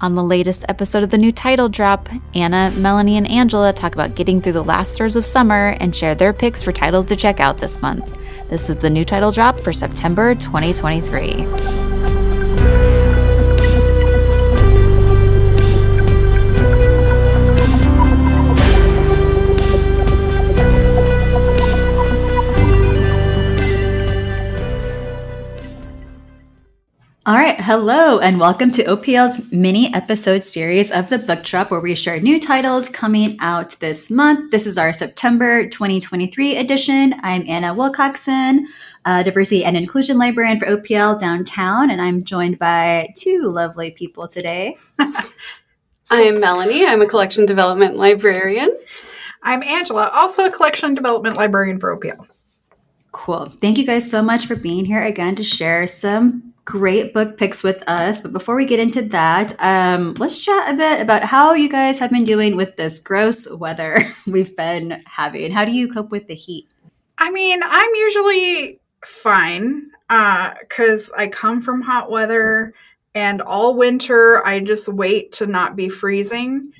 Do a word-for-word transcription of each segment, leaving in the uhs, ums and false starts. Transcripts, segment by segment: On the latest episode of the New Title Drop, Anna, Melanie, and Angela talk about getting through the last throes of summer and share their picks for titles to check out this month. This is the New Title Drop for September twenty twenty-three. All right. Hello, and welcome to O P L's mini episode series of the Book Drop, where we share new titles coming out this month. This is our September twenty twenty-three edition. I'm Anna Wilcoxon, uh, Diversity and Inclusion Librarian for O P L Downtown, and I'm joined by two lovely people today. I'm Melanie. I'm a Collection Development Librarian. I'm Angela, also a Collection Development Librarian for O P L. Cool. Thank you guys so much for being here again to share some great book picks with us. But before we get into that, um, let's chat a bit about how you guys have been doing with this gross weather we've been having. How do you cope with the heat? I mean, I'm usually fine because uh, I come from hot weather, and all winter I just wait to not be freezing.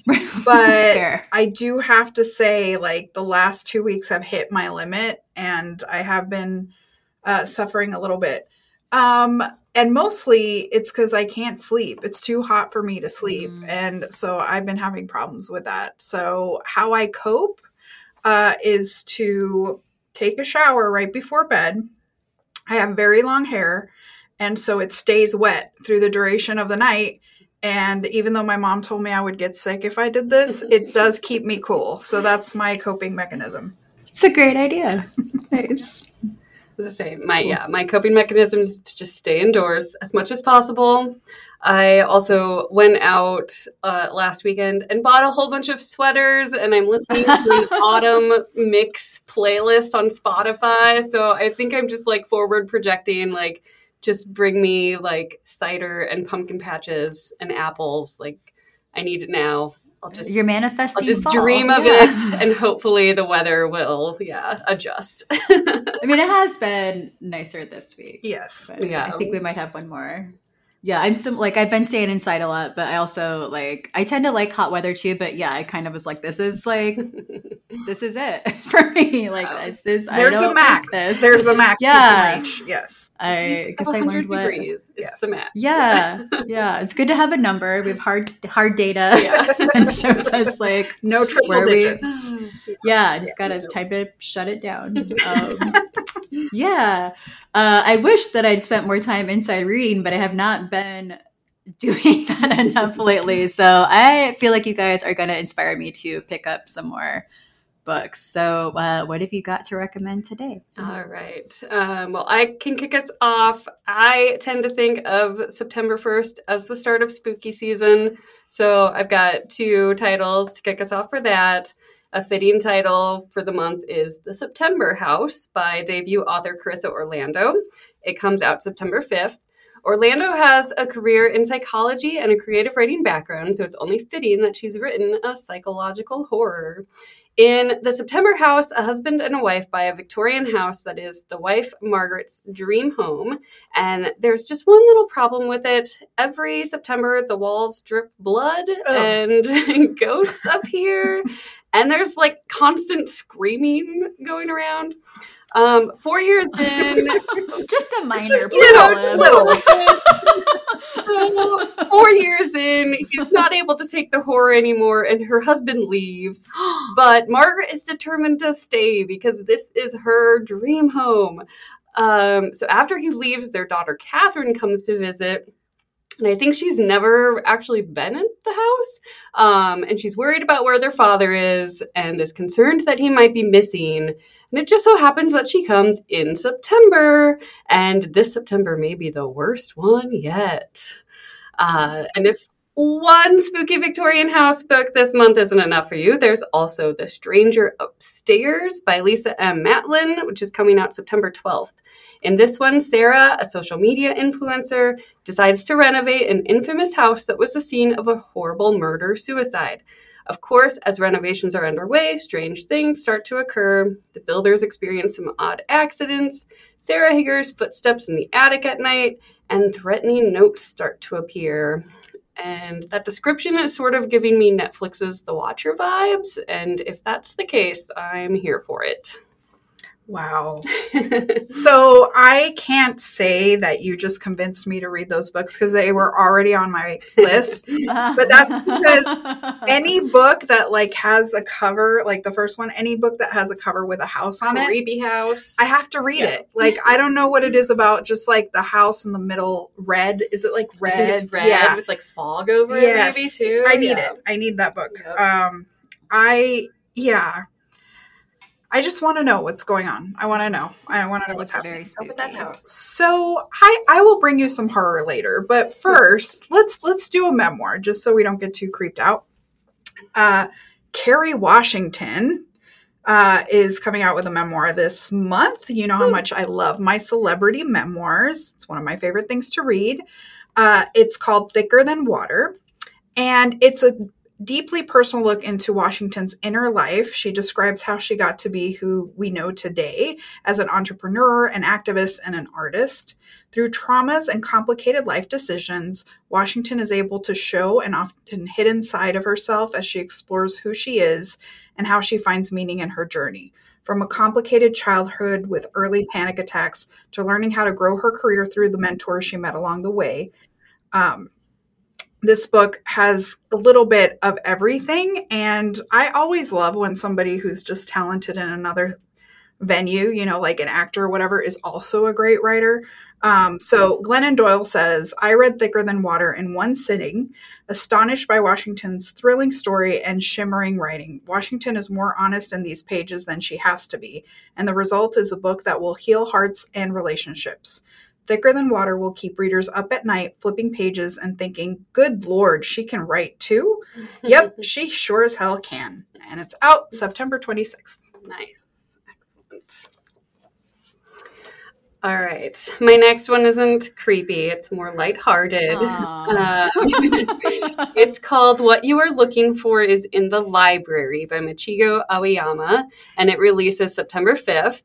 But I do have to say, like, the last two weeks have hit my limit, and I have been uh, suffering a little bit. Um, and mostly it's because I can't sleep. It's too hot for me to sleep. Mm. And so I've been having problems with that. So how I cope uh, is to take a shower right before bed. I have very long hair, and so it stays wet through the duration of the night. And even though my mom told me I would get sick if I did this, it does keep me cool. So that's my coping mechanism. It's a great idea. Nice. As I say, my yeah, my coping mechanism is to just stay indoors as much as possible. I also went out uh, last weekend and bought a whole bunch of sweaters, and I'm listening to an autumn mix playlist on Spotify. So I think I'm just like forward projecting, like just bring me like cider and pumpkin patches and apples. Like I need it now. I'll just You're manifesting I'll just fall. dream of yeah. it, and hopefully the weather will, yeah, adjust. I mean, it has been nicer this week. Yes. Yeah. I think we might have one more. Yeah, I'm some like I've been staying inside a lot, but I also like I tend to like hot weather too. But yeah, I kind of was like, this is like this is it for me. Like wow. this is I there's don't a max. Like this. There's a max. Yeah. Yes. I guess I learned what degrees is yes. the max. Yeah. yeah, yeah. It's good to have a number. We have hard hard data yeah. and shows us like no triple where digits. We, yeah, I just yeah, gotta type it, shut it down. Um, yeah. Uh, I wish that I'd spent more time inside reading, but I have not been doing that enough lately. So I feel like you guys are going to inspire me to pick up some more books. So uh, what have you got to recommend today? All right. Um, well, I can kick us off. I tend to think of September first as the start of spooky season. So I've got two titles to kick us off for that. A fitting title for the month is The September House by debut author Carissa Orlando. It comes out September fifth. Orlando has a career in psychology and a creative writing background, so it's only fitting that she's written a psychological horror. In The September House, a husband and a wife buy a Victorian house that is the wife, Margaret's dream home. And there's just one little problem with it. Every September, the walls drip blood oh. and ghosts appear. And there's like constant screaming going around. Um, four years in, just a minor, just, you know, just a little bit. So four years in, he's not able to take the horror anymore, and her husband leaves. But Margaret is determined to stay because this is her dream home. Um, so after he leaves, their daughter Catherine comes to visit. And I think she's never actually been at the house. Um, and she's worried about where their father is and is concerned that he might be missing. And it just so happens that she comes in September. And this September may be the worst one yet. Uh, and if one spooky Victorian house book this month isn't enough for you, there's also The Stranger Upstairs by Lisa M. Matlin, which is coming out September twelfth. In this one, Sarah, a social media influencer, decides to renovate an infamous house that was the scene of a horrible murder-suicide. Of course, as renovations are underway, strange things start to occur. The builders experience some odd accidents. Sarah hears footsteps in the attic at night, and threatening notes start to appear. And that description is sort of giving me Netflix's The Watcher vibes. And if that's the case, I'm here for it. Wow. So I can't say that you just convinced me to read those books because they were already on my list. But that's because any book that like has a cover, like the first one, any book that has a cover with a house on it, creepy house, I have to read yeah. it. Like, I don't know what it is about just like the house in the middle red. Is it like red? I think it's red yeah. with like fog over yes. it maybe too. I need yeah. it. I need that book. Yep. Um, I, yeah. I just want to know what's going on. I want to know. I want to know what's happening. Open that house. So I, I will bring you some horror later, but first let's let's do a memoir just so we don't get too creeped out. Uh, Kerry Washington uh, is coming out with a memoir this month. You know how much I love my celebrity memoirs. It's one of my favorite things to read. Uh, it's called Thicker Than Water, and it's a deeply personal look into Washington's inner life. She describes how she got to be who we know today as an entrepreneur, an activist, and an artist. Through traumas and complicated life decisions, Washington is able to show an often hidden side of herself as she explores who she is and how she finds meaning in her journey. From a complicated childhood with early panic attacks to learning how to grow her career through the mentors she met along the way. Um, This book has a little bit of everything, and I always love when somebody who's just talented in another venue, you know, like an actor or whatever, is also a great writer. Um, so Glennon Doyle says, I read Thicker Than Water in one sitting, astonished by Washington's thrilling story and shimmering writing. Washington is more honest in these pages than she has to be, and the result is a book that will heal hearts and relationships. Thicker Than Water will keep readers up at night, flipping pages and thinking, good Lord, she can write too? Yep, she sure as hell can. And it's out September twenty-sixth. Nice. Excellent. All right. My next one isn't creepy. It's more lighthearted. Uh, it's called What You Are Looking For is in the Library by Machigo Aoyama, and it releases September fifth.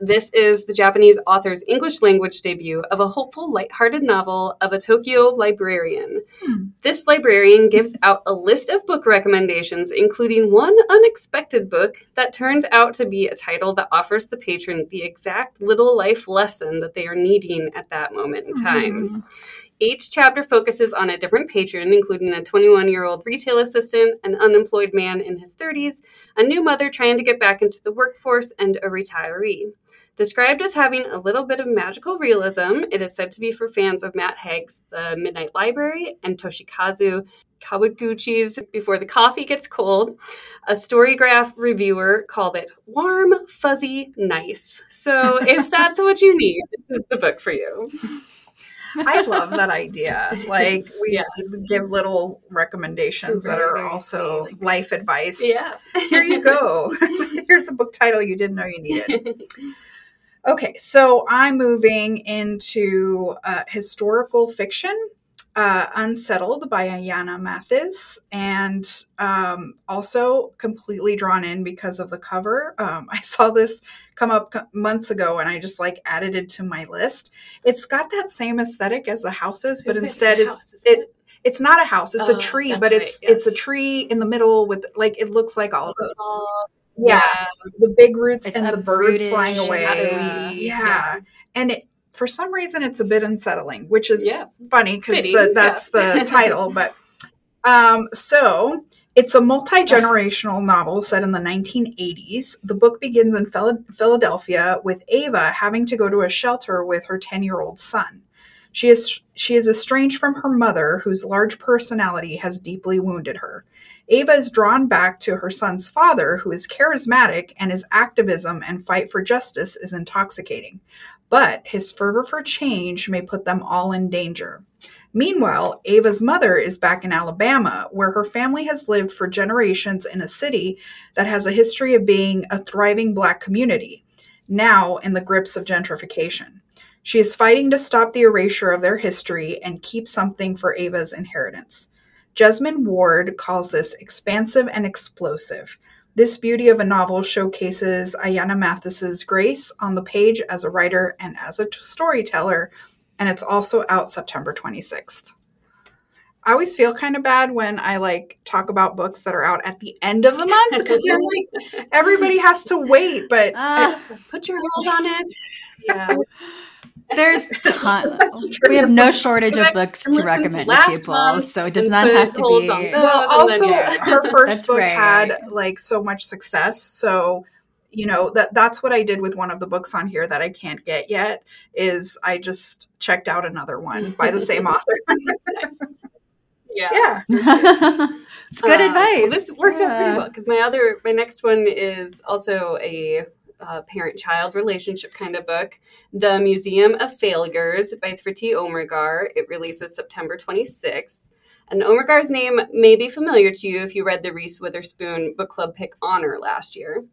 This is the Japanese author's English language debut of a hopeful, lighthearted novel of a Tokyo librarian. Hmm. This librarian gives out a list of book recommendations, including one unexpected book that turns out to be a title that offers the patron the exact little life lesson that they are needing at that moment in time. Hmm. Each chapter focuses on a different patron, including a twenty-one-year-old retail assistant, an unemployed man in his thirties, a new mother trying to get back into the workforce, and a retiree. Described as having a little bit of magical realism, it is said to be for fans of Matt Haig's The Midnight Library and Toshikazu Kawaguchi's Before the Coffee Gets Cold. A Storygraph reviewer called it warm, fuzzy, nice. So if that's what you need, this is the book for you. I love that idea. Like, we yeah. give little recommendations that are also life advice. Yeah. Here you go. Here's a book title you didn't know you needed. Okay, so I'm moving into uh, historical fiction, uh, Unsettled by Ayana Mathis, and um, also completely drawn in because of the cover. Um, I saw this come up months ago, and I just like added it to my list. It's got that same aesthetic as the houses, but instead it's it. It's not a house; it's a tree, but it's it's a tree in the middle with like it looks like all of those. Yeah. yeah, the big roots it's and the birds flying away. Yeah. yeah, and it, for some reason it's a bit unsettling, which is yeah. funny because that's yeah. the title. But um, so it's a multi-generational novel set in the nineteen eighties. The book begins in Philadelphia with Ava having to go to a shelter with her ten-year-old son. She is she is estranged from her mother, whose large personality has deeply wounded her. Ava is drawn back to her son's father, who is charismatic, and his activism and fight for justice is intoxicating. But his fervor for change may put them all in danger. Meanwhile, Ava's mother is back in Alabama, where her family has lived for generations in a city that has a history of being a thriving Black community, now in the grips of gentrification. She is fighting to stop the erasure of their history and keep something for Ava's inheritance. Jesmyn Ward calls this expansive and explosive. This beauty of a novel showcases Ayana Mathis's grace on the page as a writer and as a t- storyteller, and it's also out September twenty-sixth. I always feel kind of bad when I like talk about books that are out at the end of the month, because then like everybody has to wait. But uh, I, put your hold on it. Yeah. There's tons. We have no shortage of books to recommend to people, so it does not have to be. Well, also her first book had like so much success, so you know that that's what I did with one of the books on here that I can't get yet. Is I just checked out another one by the same author. Yeah, yeah. It's good uh, advice. Well, this works yeah. out pretty well because my other my next one is also a. Uh, parent-child relationship kind of book, The Museum of Failures by Thrity Umrigar. It releases September twenty-sixth. And Umrigar's name may be familiar to you if you read the Reese Witherspoon book club pick Honor last year.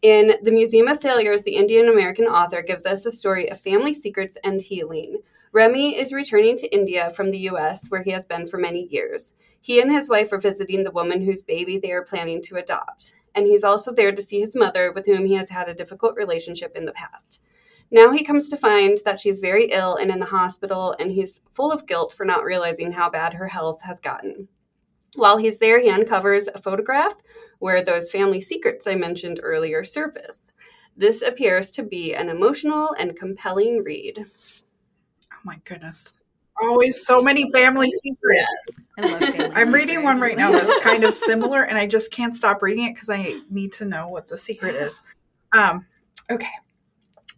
In The Museum of Failures, the Indian-American author gives us a story of family secrets and healing. Remy is returning to India from the U S, where he has been for many years. He and his wife are visiting the woman whose baby they are planning to adopt. And he's also there to see his mother, with whom he has had a difficult relationship in the past. Now he comes to find that she's very ill and in the hospital, and he's full of guilt for not realizing how bad her health has gotten. While he's there, he uncovers a photograph where those family secrets I mentioned earlier surface. This appears to be an emotional and compelling read. Oh my goodness. Always so many family secrets. I love family I'm reading secrets. One right now that's kind of similar, and I just can't stop reading it because I need to know what the secret is. Um, okay.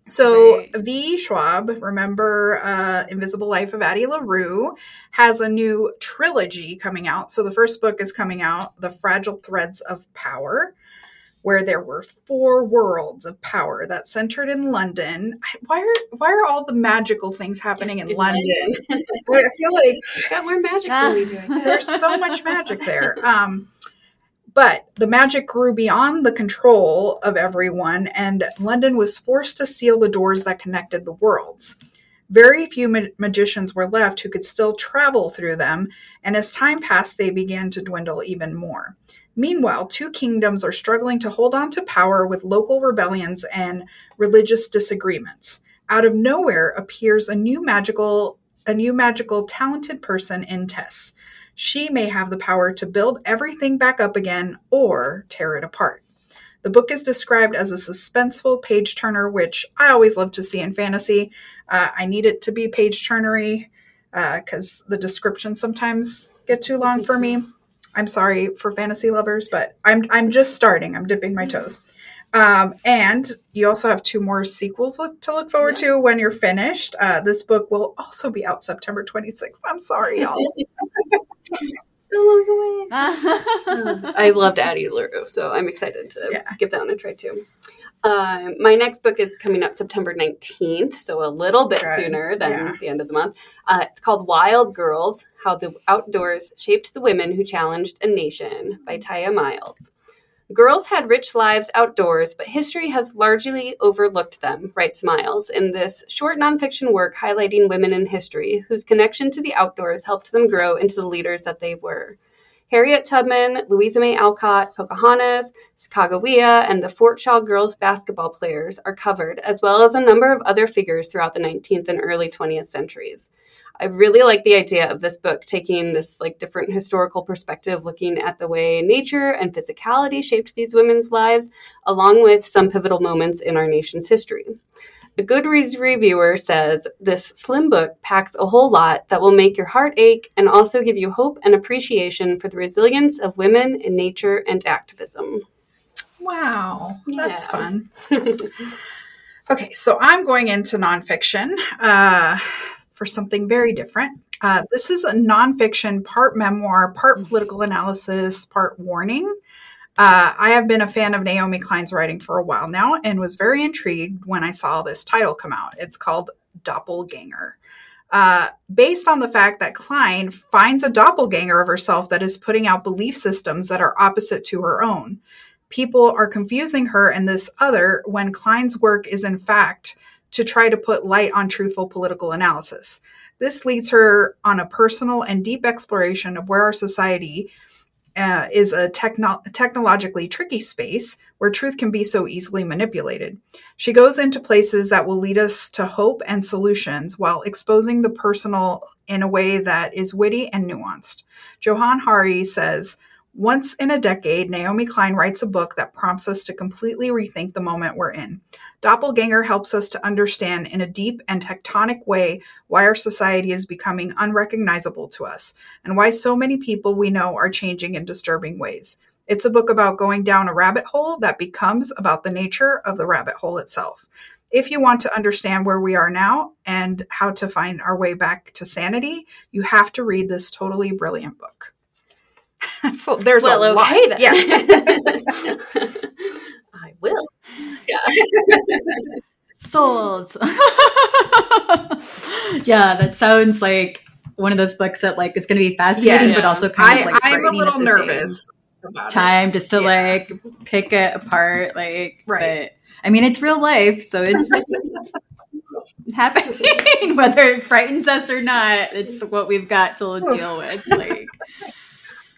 So right. V. Schwab, remember uh, Invisible Life of Addie LaRue, has a new trilogy coming out. So the first book is coming out, The Fragile Threads of Power, where there were four worlds of power that centered in London. Why are why are all the magical things happening in London? I feel like it's got more magic than we do. There's so much magic there. Um, but the magic grew beyond the control of everyone, and London was forced to seal the doors that connected the worlds. Very few ma- magicians were left who could still travel through them, and as time passed, they began to dwindle even more. Meanwhile, two kingdoms are struggling to hold on to power with local rebellions and religious disagreements. Out of nowhere appears a new magical, a new magical talented person in Tess. She may have the power to build everything back up again or tear it apart. The book is described as a suspenseful page-turner, which I always love to see in fantasy. Uh, I need it to be page-turnery because uh, the descriptions sometimes get too long for me. I'm sorry for fantasy lovers, but I'm I'm just starting. I'm dipping my toes. Um, and you also have two more sequels look, to look forward yeah. to when you're finished. Uh, this book will also be out September twenty-sixth. I'm sorry, y'all. So long away. I loved Addie LaRue, so I'm excited to yeah. give that one a try too. Uh, my next book is coming up September nineteenth, so a little bit okay. sooner than yeah. the end of the month. Uh, it's called Wild Girls, How the Outdoors Shaped the Women Who Challenged a Nation by Taya Miles. Girls had rich lives outdoors, but history has largely overlooked them, writes Miles, in this short nonfiction work highlighting women in history whose connection to the outdoors helped them grow into the leaders that they were. Harriet Tubman, Louisa May Alcott, Pocahontas, Sacagawea, and the Fort Shaw girls basketball players are covered, as well as a number of other figures throughout the nineteenth and early twentieth centuries. I really like the idea of this book taking this like different historical perspective, looking at the way nature and physicality shaped these women's lives, along with some pivotal moments in our nation's history. A Goodreads reviewer says, this slim book packs a whole lot that will make your heart ache and also give you hope and appreciation for the resilience of women in nature and activism. Wow, that's yeah. fun. Okay, so I'm going into nonfiction uh, for something very different. Uh, this is a nonfiction, part memoir, part political analysis, part warning. Uh, I have been a fan of Naomi Klein's writing for a while now and was very intrigued when I saw this title come out. It's called Doppelganger. Uh, based on the fact that Klein finds a doppelganger of herself that is putting out belief systems that are opposite to her own. People are confusing her and this other when Klein's work is in fact to try to put light on truthful political analysis. This leads her on a personal and deep exploration of where our society Uh, is a techno- technologically tricky space where truth can be so easily manipulated. She goes into places that will lead us to hope and solutions while exposing the personal in a way that is witty and nuanced. Johan Hari says, once in a decade, Naomi Klein writes a book that prompts us to completely rethink the moment we're in. Doppelganger helps us to understand in a deep and tectonic way why our society is becoming unrecognizable to us and why so many people we know are changing in disturbing ways. It's a book about going down a rabbit hole that becomes about the nature of the rabbit hole itself. If you want to understand where we are now and how to find our way back to sanity, you have to read this totally brilliant book. So there's well, a okay, lot. Then. Yeah. I will. Yeah. Sold. Yeah, that sounds like one of those books that like it's going to be fascinating, yes. but also kind I, of like I'm a little nervous about time it. Just to yeah. like pick it apart, like right. But, I mean, it's real life, so it's happening, whether it frightens us or not. It's what we've got to deal with. Like,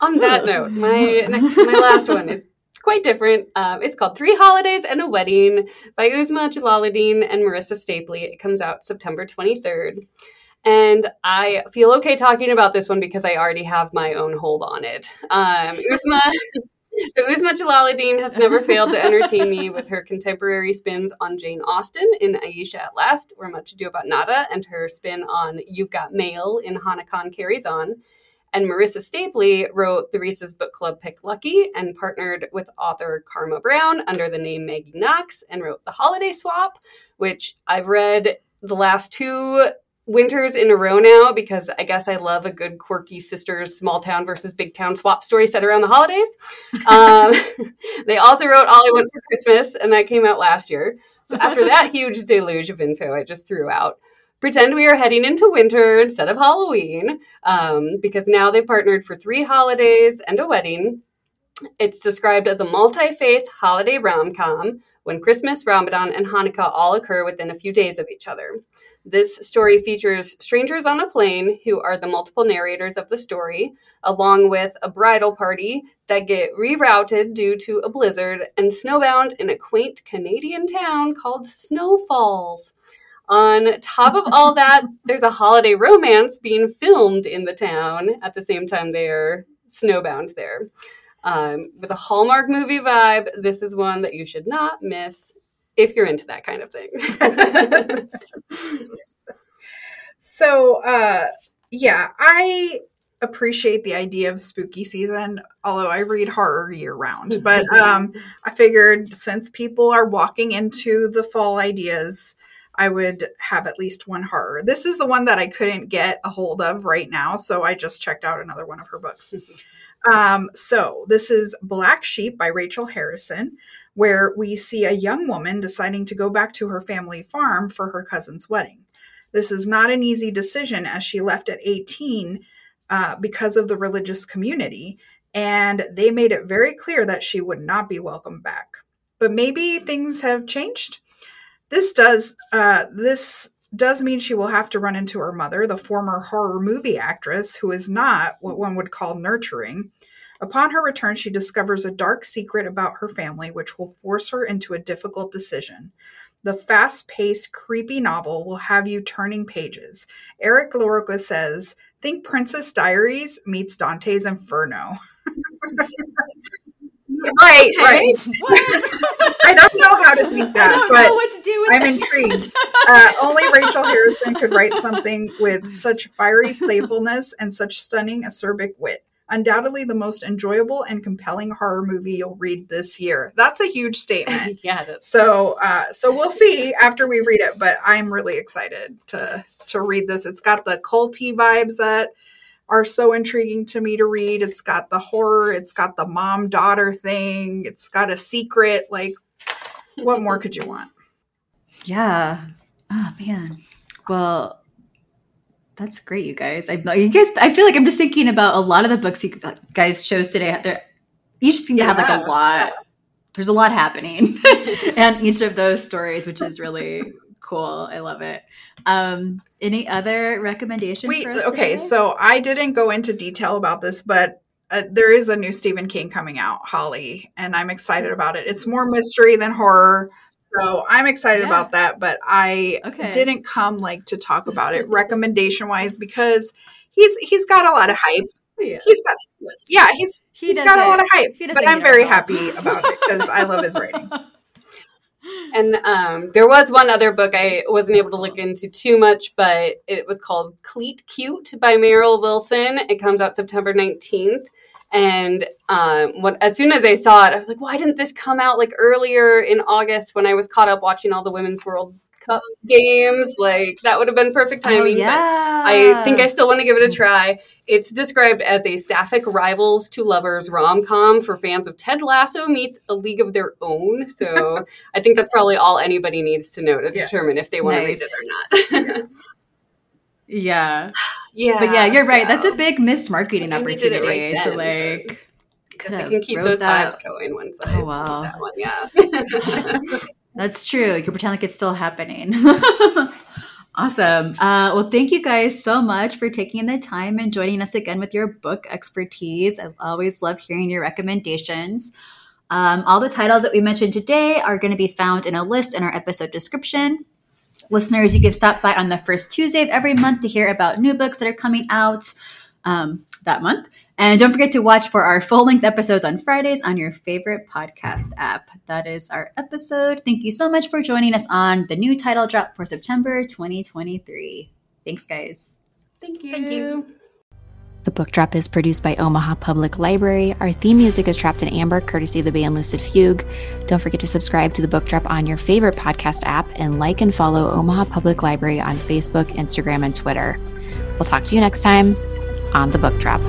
on that note, my next, my last one is quite different. Um, it's called Three Holidays and a Wedding by Uzma Jalaluddin and Marissa Stapley. It comes out September twenty-third. And I feel okay talking about this one because I already have my own hold on it. Um, Uzma... So Uzma Jalaluddin has never failed to entertain me with her contemporary spins on Jane Austen in Aisha at Last, or Much Ado About Nada, and her spin on You've Got Mail in Hannah Conn Carries On. And Marissa Stapley wrote the Reese's Book Club Pick Lucky and partnered with author Karma Brown under the name Maggie Knox and wrote The Holiday Swap, which I've read the last two winters in a row now because I guess I love a good quirky sisters small town versus big town swap story set around the holidays. Um, they also wrote All I Want for Christmas, and that came out last year. So after that huge deluge of info I just threw out, pretend we are heading into winter instead of Halloween, um, because now they've partnered for Three Holidays and a Wedding. It's described as a multi-faith holiday rom-com when Christmas, Ramadan, and Hanukkah all occur within a few days of each other. This story features strangers on a plane who are the multiple narrators of the story, along with a bridal party that get rerouted due to a blizzard and snowbound in a quaint Canadian town called Snow Falls. On top of all that, there's a holiday romance being filmed in the town at the same time they're snowbound there. Um, with a Hallmark movie vibe, this is one that you should not miss if you're into that kind of thing. So, uh, yeah, I appreciate the idea of spooky season, although I read horror year round. But um, I figured since people are walking into the fall ideas, I would have at least one horror. This is the one that I couldn't get a hold of right now, so I just checked out another one of her books. Um, so this is Black Sheep by Rachel Harrison, where we see a young woman deciding to go back to her family farm for her cousin's wedding. This is not an easy decision as she left at eighteen uh, because of the religious community, and they made it very clear that she would not be welcome back. But maybe things have changed. This does, uh, this does mean she will have to run into her mother, the former horror movie actress, who is not what one would call nurturing. Upon her return, she discovers a dark secret about her family, which will force her into a difficult decision. The fast-paced, creepy novel will have you turning pages. Eric LaRocca says, think Princess Diaries meets Dante's Inferno. Right, okay. Right. What? I don't know how to think that, I don't but know what to do with I'm that. Intrigued. Uh, only Rachel Harrison could write something with such fiery playfulness and such stunning acerbic wit. Undoubtedly the most enjoyable and compelling horror movie you'll read this year. That's a huge statement. Yeah. That's so uh, so we'll see after we read it, but I'm really excited to to read this. It's got the culty vibes that are so intriguing to me to read. It's got the horror. It's got the mom-daughter thing. It's got a secret. Like, what more could you want? Yeah. Oh, man. Well, that's great, you guys. I you guys. I feel like I'm just thinking about a lot of the books you guys chose today. They're, each seem to have, yeah. like, a lot. There's a lot happening and each of those stories, which is really cool. I love it. Um, any other recommendations Wait, for us okay, today? So I didn't go into detail about this, but uh, there is a new Stephen King coming out, Holly, and I'm excited about it. It's more mystery than horror. So I'm excited yeah. about that, but I okay. didn't come like to talk about it recommendation wise because he's he's got a lot of hype. Yeah. He's got yeah, he's he he's got a lot of hype. But I'm very happy about it because I love his writing. And um, there was one other book I wasn't able to look into too much, but it was called Cleat Cute by Meryl Wilson. It comes out September nineteenth. And um, when, as soon as I saw it, I was like, why didn't this come out like earlier in August when I was caught up watching all the Women's World Cup games? Like, that would have been perfect timing. Oh, yeah. But I think I still want to give it a try. It's described as a sapphic rivals to lovers rom-com for fans of Ted Lasso meets A League of Their Own. So I think that's probably all anybody needs to know to yes. determine if they want nice. to read it or not. yeah. Yeah. But yeah, you're right. Yeah. That's a big missed marketing opportunity right to like. Because I can keep those that. vibes going once I oh, wow. that one. Yeah. That's true. You can pretend like it's still happening. Awesome. Uh, well, thank you guys so much for taking the time and joining us again with your book expertise. I always love hearing your recommendations. Um, all the titles that we mentioned today are going to be found in a list in our episode description. Listeners, you can stop by on the first Tuesday of every month to hear about new books that are coming out um, that month. And don't forget to watch for our full-length episodes on Fridays on your favorite podcast app. That is our episode. Thank you so much for joining us on the New Title Drop for September twenty twenty-three. Thanks, guys. Thank you. Thank you. The Book Drop is produced by Omaha Public Library. Our theme music is Trapped in Amber, courtesy of the band Lucid Fugue. Don't forget to subscribe to The Book Drop on your favorite podcast app and like and follow Omaha Public Library on Facebook, Instagram, and Twitter. We'll talk to you next time on The Book Drop.